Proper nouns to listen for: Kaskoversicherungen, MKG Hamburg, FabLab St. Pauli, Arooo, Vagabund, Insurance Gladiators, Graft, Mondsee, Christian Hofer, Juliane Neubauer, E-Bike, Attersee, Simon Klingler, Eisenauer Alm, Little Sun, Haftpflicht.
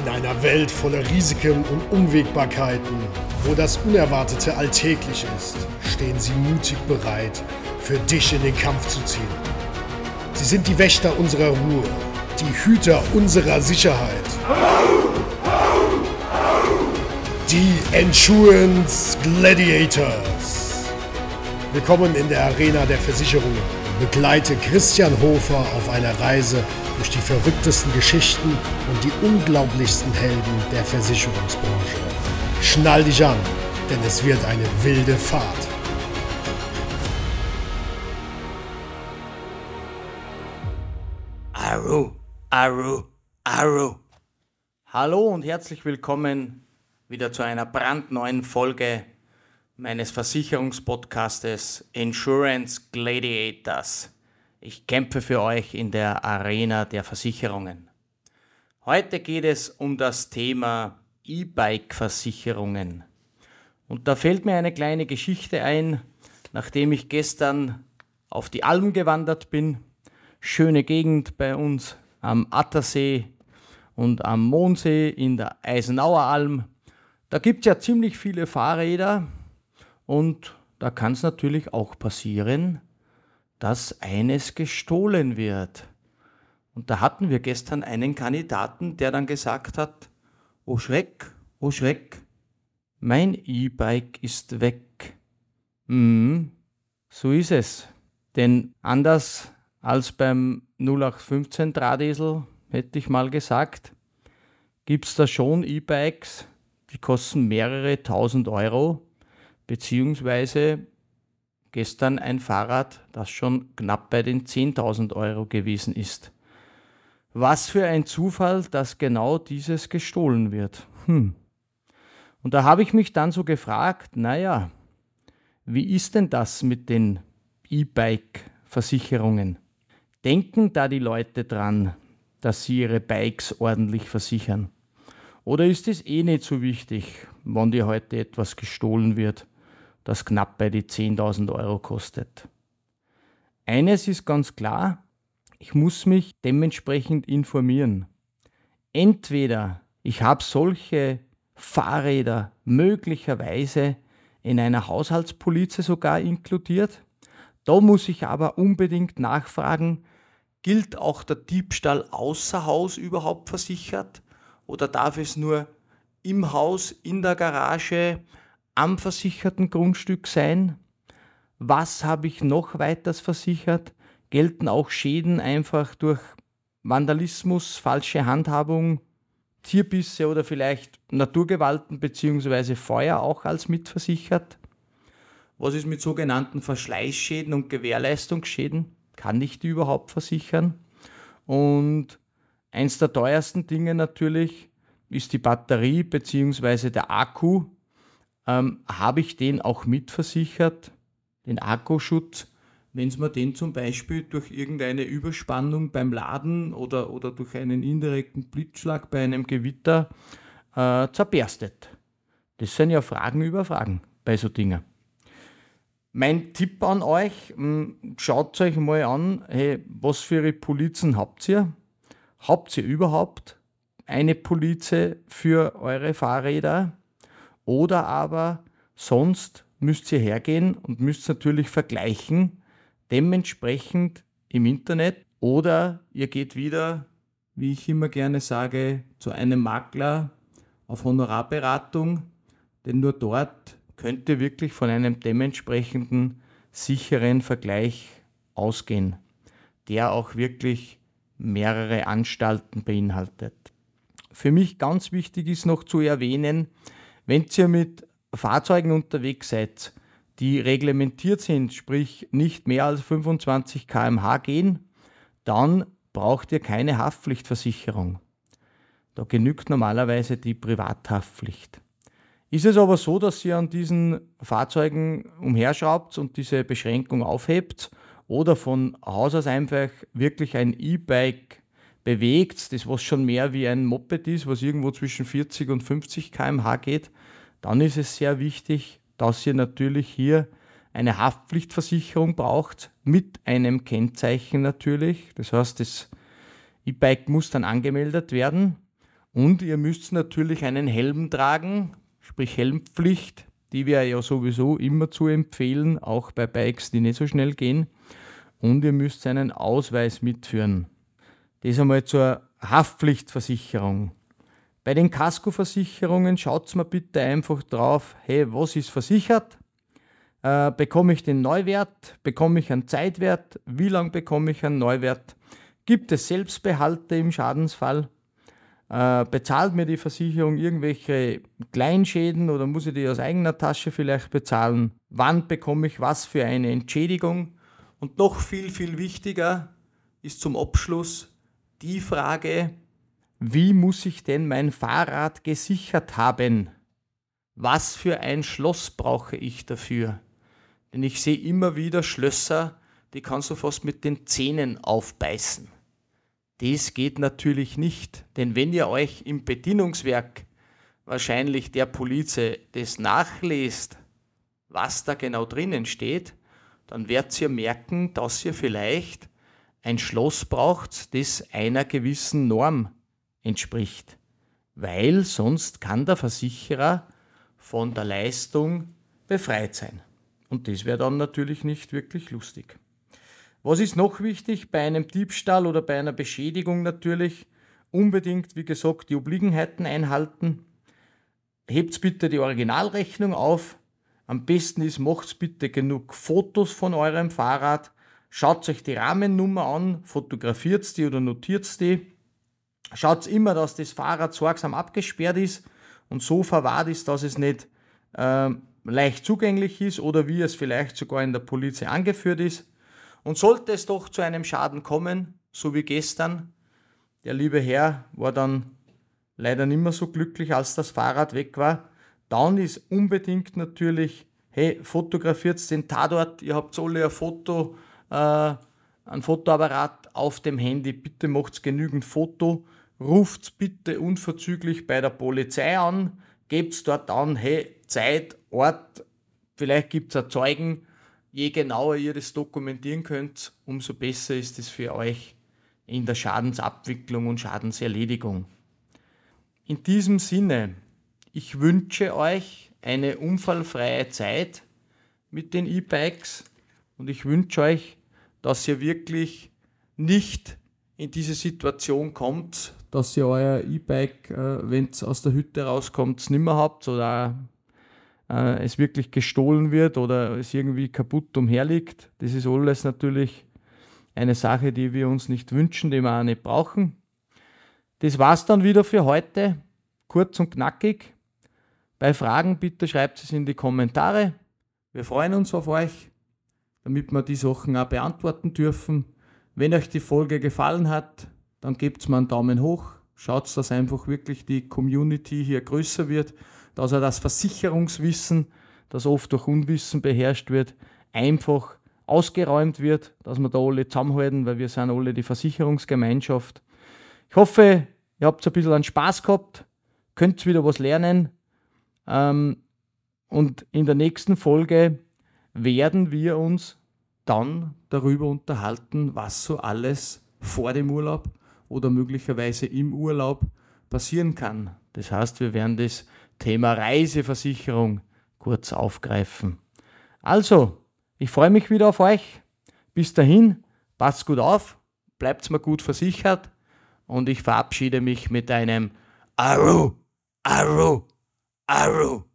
In einer Welt voller Risiken und Unwägbarkeiten, wo das Unerwartete alltäglich ist, stehen sie mutig bereit, für dich in den Kampf zu ziehen. Sie sind die Wächter unserer Ruhe, die Hüter unserer Sicherheit. Die Insurance Gladiators. Willkommen in der Arena der Versicherungen. Begleite Christian Hofer auf einer Reise durch die verrücktesten Geschichten und die unglaublichsten Helden der Versicherungsbranche. Schnall dich an, denn es wird eine wilde Fahrt. Aru, Aru, Aru. Hallo und herzlich willkommen wieder zu einer brandneuen Folge meines Versicherungspodcastes Insurance Gladiators. Ich kämpfe für euch in der Arena der Versicherungen. Heute geht es um das Thema E-Bike-Versicherungen. Und da fällt mir eine kleine Geschichte ein, nachdem ich gestern auf die Alm gewandert bin. Schöne Gegend bei uns am Attersee und am Mondsee in der Eisenauer Alm. Da gibt es ja ziemlich viele Fahrräder und da kann es natürlich auch passieren, dass eines gestohlen wird. Und da hatten wir gestern einen Kandidaten, der dann gesagt hat, oh Schreck, mein E-Bike ist weg. So ist es. Denn anders als beim 0815 Drahtesel, hätte ich mal gesagt, gibt es da schon E-Bikes, die kosten mehrere tausend Euro, beziehungsweise gestern ein Fahrrad, das schon knapp bei den 10.000 Euro gewesen ist. Was für ein Zufall, dass genau dieses gestohlen wird. Und da habe ich mich dann so gefragt, naja, wie ist denn das mit den E-Bike-Versicherungen? Denken da die Leute dran, dass sie ihre Bikes ordentlich versichern? Oder ist es eh nicht so wichtig, wann dir heute etwas gestohlen wird, das knapp bei die 10.000 Euro kostet? Eines ist ganz klar, ich muss mich dementsprechend informieren. Entweder ich habe solche Fahrräder möglicherweise in einer Haushaltspolize sogar inkludiert, da muss ich aber unbedingt nachfragen, gilt auch der Diebstahl außer Haus überhaupt versichert? Oder darf es nur im Haus, in der Garage, am versicherten Grundstück sein? Was habe ich noch weiters versichert? Gelten auch Schäden einfach durch Vandalismus, falsche Handhabung, Tierbisse oder vielleicht Naturgewalten bzw. Feuer auch als mitversichert? Was ist mit sogenannten Verschleißschäden und Gewährleistungsschäden? Kann ich die überhaupt versichern? Und eins der teuersten Dinge natürlich ist die Batterie bzw. der Akku. Habe ich den auch mitversichert, den Akkuschutz, wenn es mir den zum Beispiel durch irgendeine Überspannung beim Laden oder durch einen indirekten Blitzschlag bei einem Gewitter zerberstet? Das sind ja Fragen über Fragen bei so Dingen. Mein Tipp an euch, schaut euch mal an, hey, was für ihre Polizen habt ihr? Habt ihr überhaupt eine Polize für eure Fahrräder? Oder aber sonst müsst ihr hergehen und müsst natürlich vergleichen, dementsprechend im Internet. Oder ihr geht wieder, wie ich immer gerne sage, zu einem Makler auf Honorarberatung, denn nur dort könnt ihr wirklich von einem dementsprechenden sicheren Vergleich ausgehen, der auch wirklich mehrere Anstalten beinhaltet. Für mich ganz wichtig ist noch zu erwähnen, wenn ihr mit Fahrzeugen unterwegs seid, die reglementiert sind, sprich nicht mehr als 25 km/h gehen, dann braucht ihr keine Haftpflichtversicherung. Da genügt normalerweise die Privathaftpflicht. Ist es aber so, dass ihr an diesen Fahrzeugen umherschraubt und diese Beschränkung aufhebt oder von Haus aus einfach wirklich ein E-Bike bewegt, das was schon mehr wie ein Moped ist, was irgendwo zwischen 40 und 50 km/h geht, dann ist es sehr wichtig, dass ihr natürlich hier eine Haftpflichtversicherung braucht, mit einem Kennzeichen natürlich. Das heißt, das E-Bike muss dann angemeldet werden Und ihr müsst natürlich einen Helm tragen, sprich Helmpflicht, die wäre ja sowieso immer zu empfehlen, auch bei Bikes, die nicht so schnell gehen. Und ihr müsst einen Ausweis mitführen. Das einmal zur Haftpflichtversicherung. Bei den Kaskoversicherungen schaut mal bitte einfach drauf, hey, was ist versichert? Bekomme ich den Neuwert? Bekomme ich einen Zeitwert? Wie lange bekomme ich einen Neuwert? Gibt es Selbstbehalte im Schadensfall? Bezahlt mir die Versicherung irgendwelche Kleinschäden oder muss ich die aus eigener Tasche vielleicht bezahlen? Wann bekomme ich was für eine Entschädigung? Und noch viel, viel wichtiger ist zum Abschluss die Frage, wie muss ich denn mein Fahrrad gesichert haben? Was für ein Schloss brauche ich dafür? Denn ich sehe immer wieder Schlösser, die kannst du fast mit den Zähnen aufbeißen. Das geht natürlich nicht, denn wenn ihr euch im Bedienungswerk wahrscheinlich der Polizei das nachlest, was da genau drinnen steht, dann werdet ihr merken, dass ihr vielleicht ein Schloss braucht, das einer gewissen Norm entspricht, weil sonst kann der Versicherer von der Leistung befreit sein. Und das wäre dann natürlich nicht wirklich lustig. Was ist noch wichtig? Bei einem Diebstahl oder bei einer Beschädigung natürlich unbedingt, wie gesagt, die Obliegenheiten einhalten. Hebt bitte die Originalrechnung auf. Am besten ist, macht bitte genug Fotos von eurem Fahrrad. Schaut euch die Rahmennummer an, fotografiert die oder notiert die. Schaut immer, dass das Fahrrad sorgsam abgesperrt ist und so verwahrt ist, dass es nicht leicht zugänglich ist oder wie es vielleicht sogar in der Polizei angeführt ist. Und sollte es doch zu einem Schaden kommen, so wie gestern, der liebe Herr war dann leider nicht mehr so glücklich, als das Fahrrad weg war, dann ist unbedingt natürlich, hey, fotografiert den Tatort, ihr habt alle ein Foto, ein Fotoapparat auf dem Handy, bitte macht genügend Foto, ruft bitte unverzüglich bei der Polizei an, gebt dort an, hey, Zeit, Ort, vielleicht gibt es Zeugen. Je genauer ihr das dokumentieren könnt, umso besser ist es für euch in der Schadensabwicklung und Schadenserledigung. In diesem Sinne, ich wünsche euch eine unfallfreie Zeit mit den E-Bikes und ich wünsche euch, dass ihr wirklich nicht in diese Situation kommt, dass ihr euer E-Bike, wenn es aus der Hütte rauskommt, nicht mehr habt oder es wirklich gestohlen wird oder es irgendwie kaputt umherliegt. Das ist alles natürlich eine Sache, die wir uns nicht wünschen, die wir auch nicht brauchen. Das war's dann wieder für heute. Kurz und knackig. Bei Fragen bitte schreibt es in die Kommentare. Wir freuen uns auf euch, damit wir die Sachen auch beantworten dürfen. Wenn euch die Folge gefallen hat, dann gebt mir einen Daumen hoch. Schaut, dass einfach wirklich die Community hier größer wird, dass er das Versicherungswissen, das oft durch Unwissen beherrscht wird, einfach ausgeräumt wird, dass wir da alle zusammenhalten, weil wir sind alle die Versicherungsgemeinschaft. Ich hoffe, ihr habt ein bisschen einen Spaß gehabt, könnt wieder was lernen. Und in der nächsten Folge werden wir uns dann darüber unterhalten, was so alles vor dem Urlaub oder möglicherweise im Urlaub passieren kann. Das heißt, wir werden das Thema Reiseversicherung kurz aufgreifen. Also, ich freue mich wieder auf euch. Bis dahin, passt gut auf, bleibt mir gut versichert und ich verabschiede mich mit einem Aru, Aru, Aru.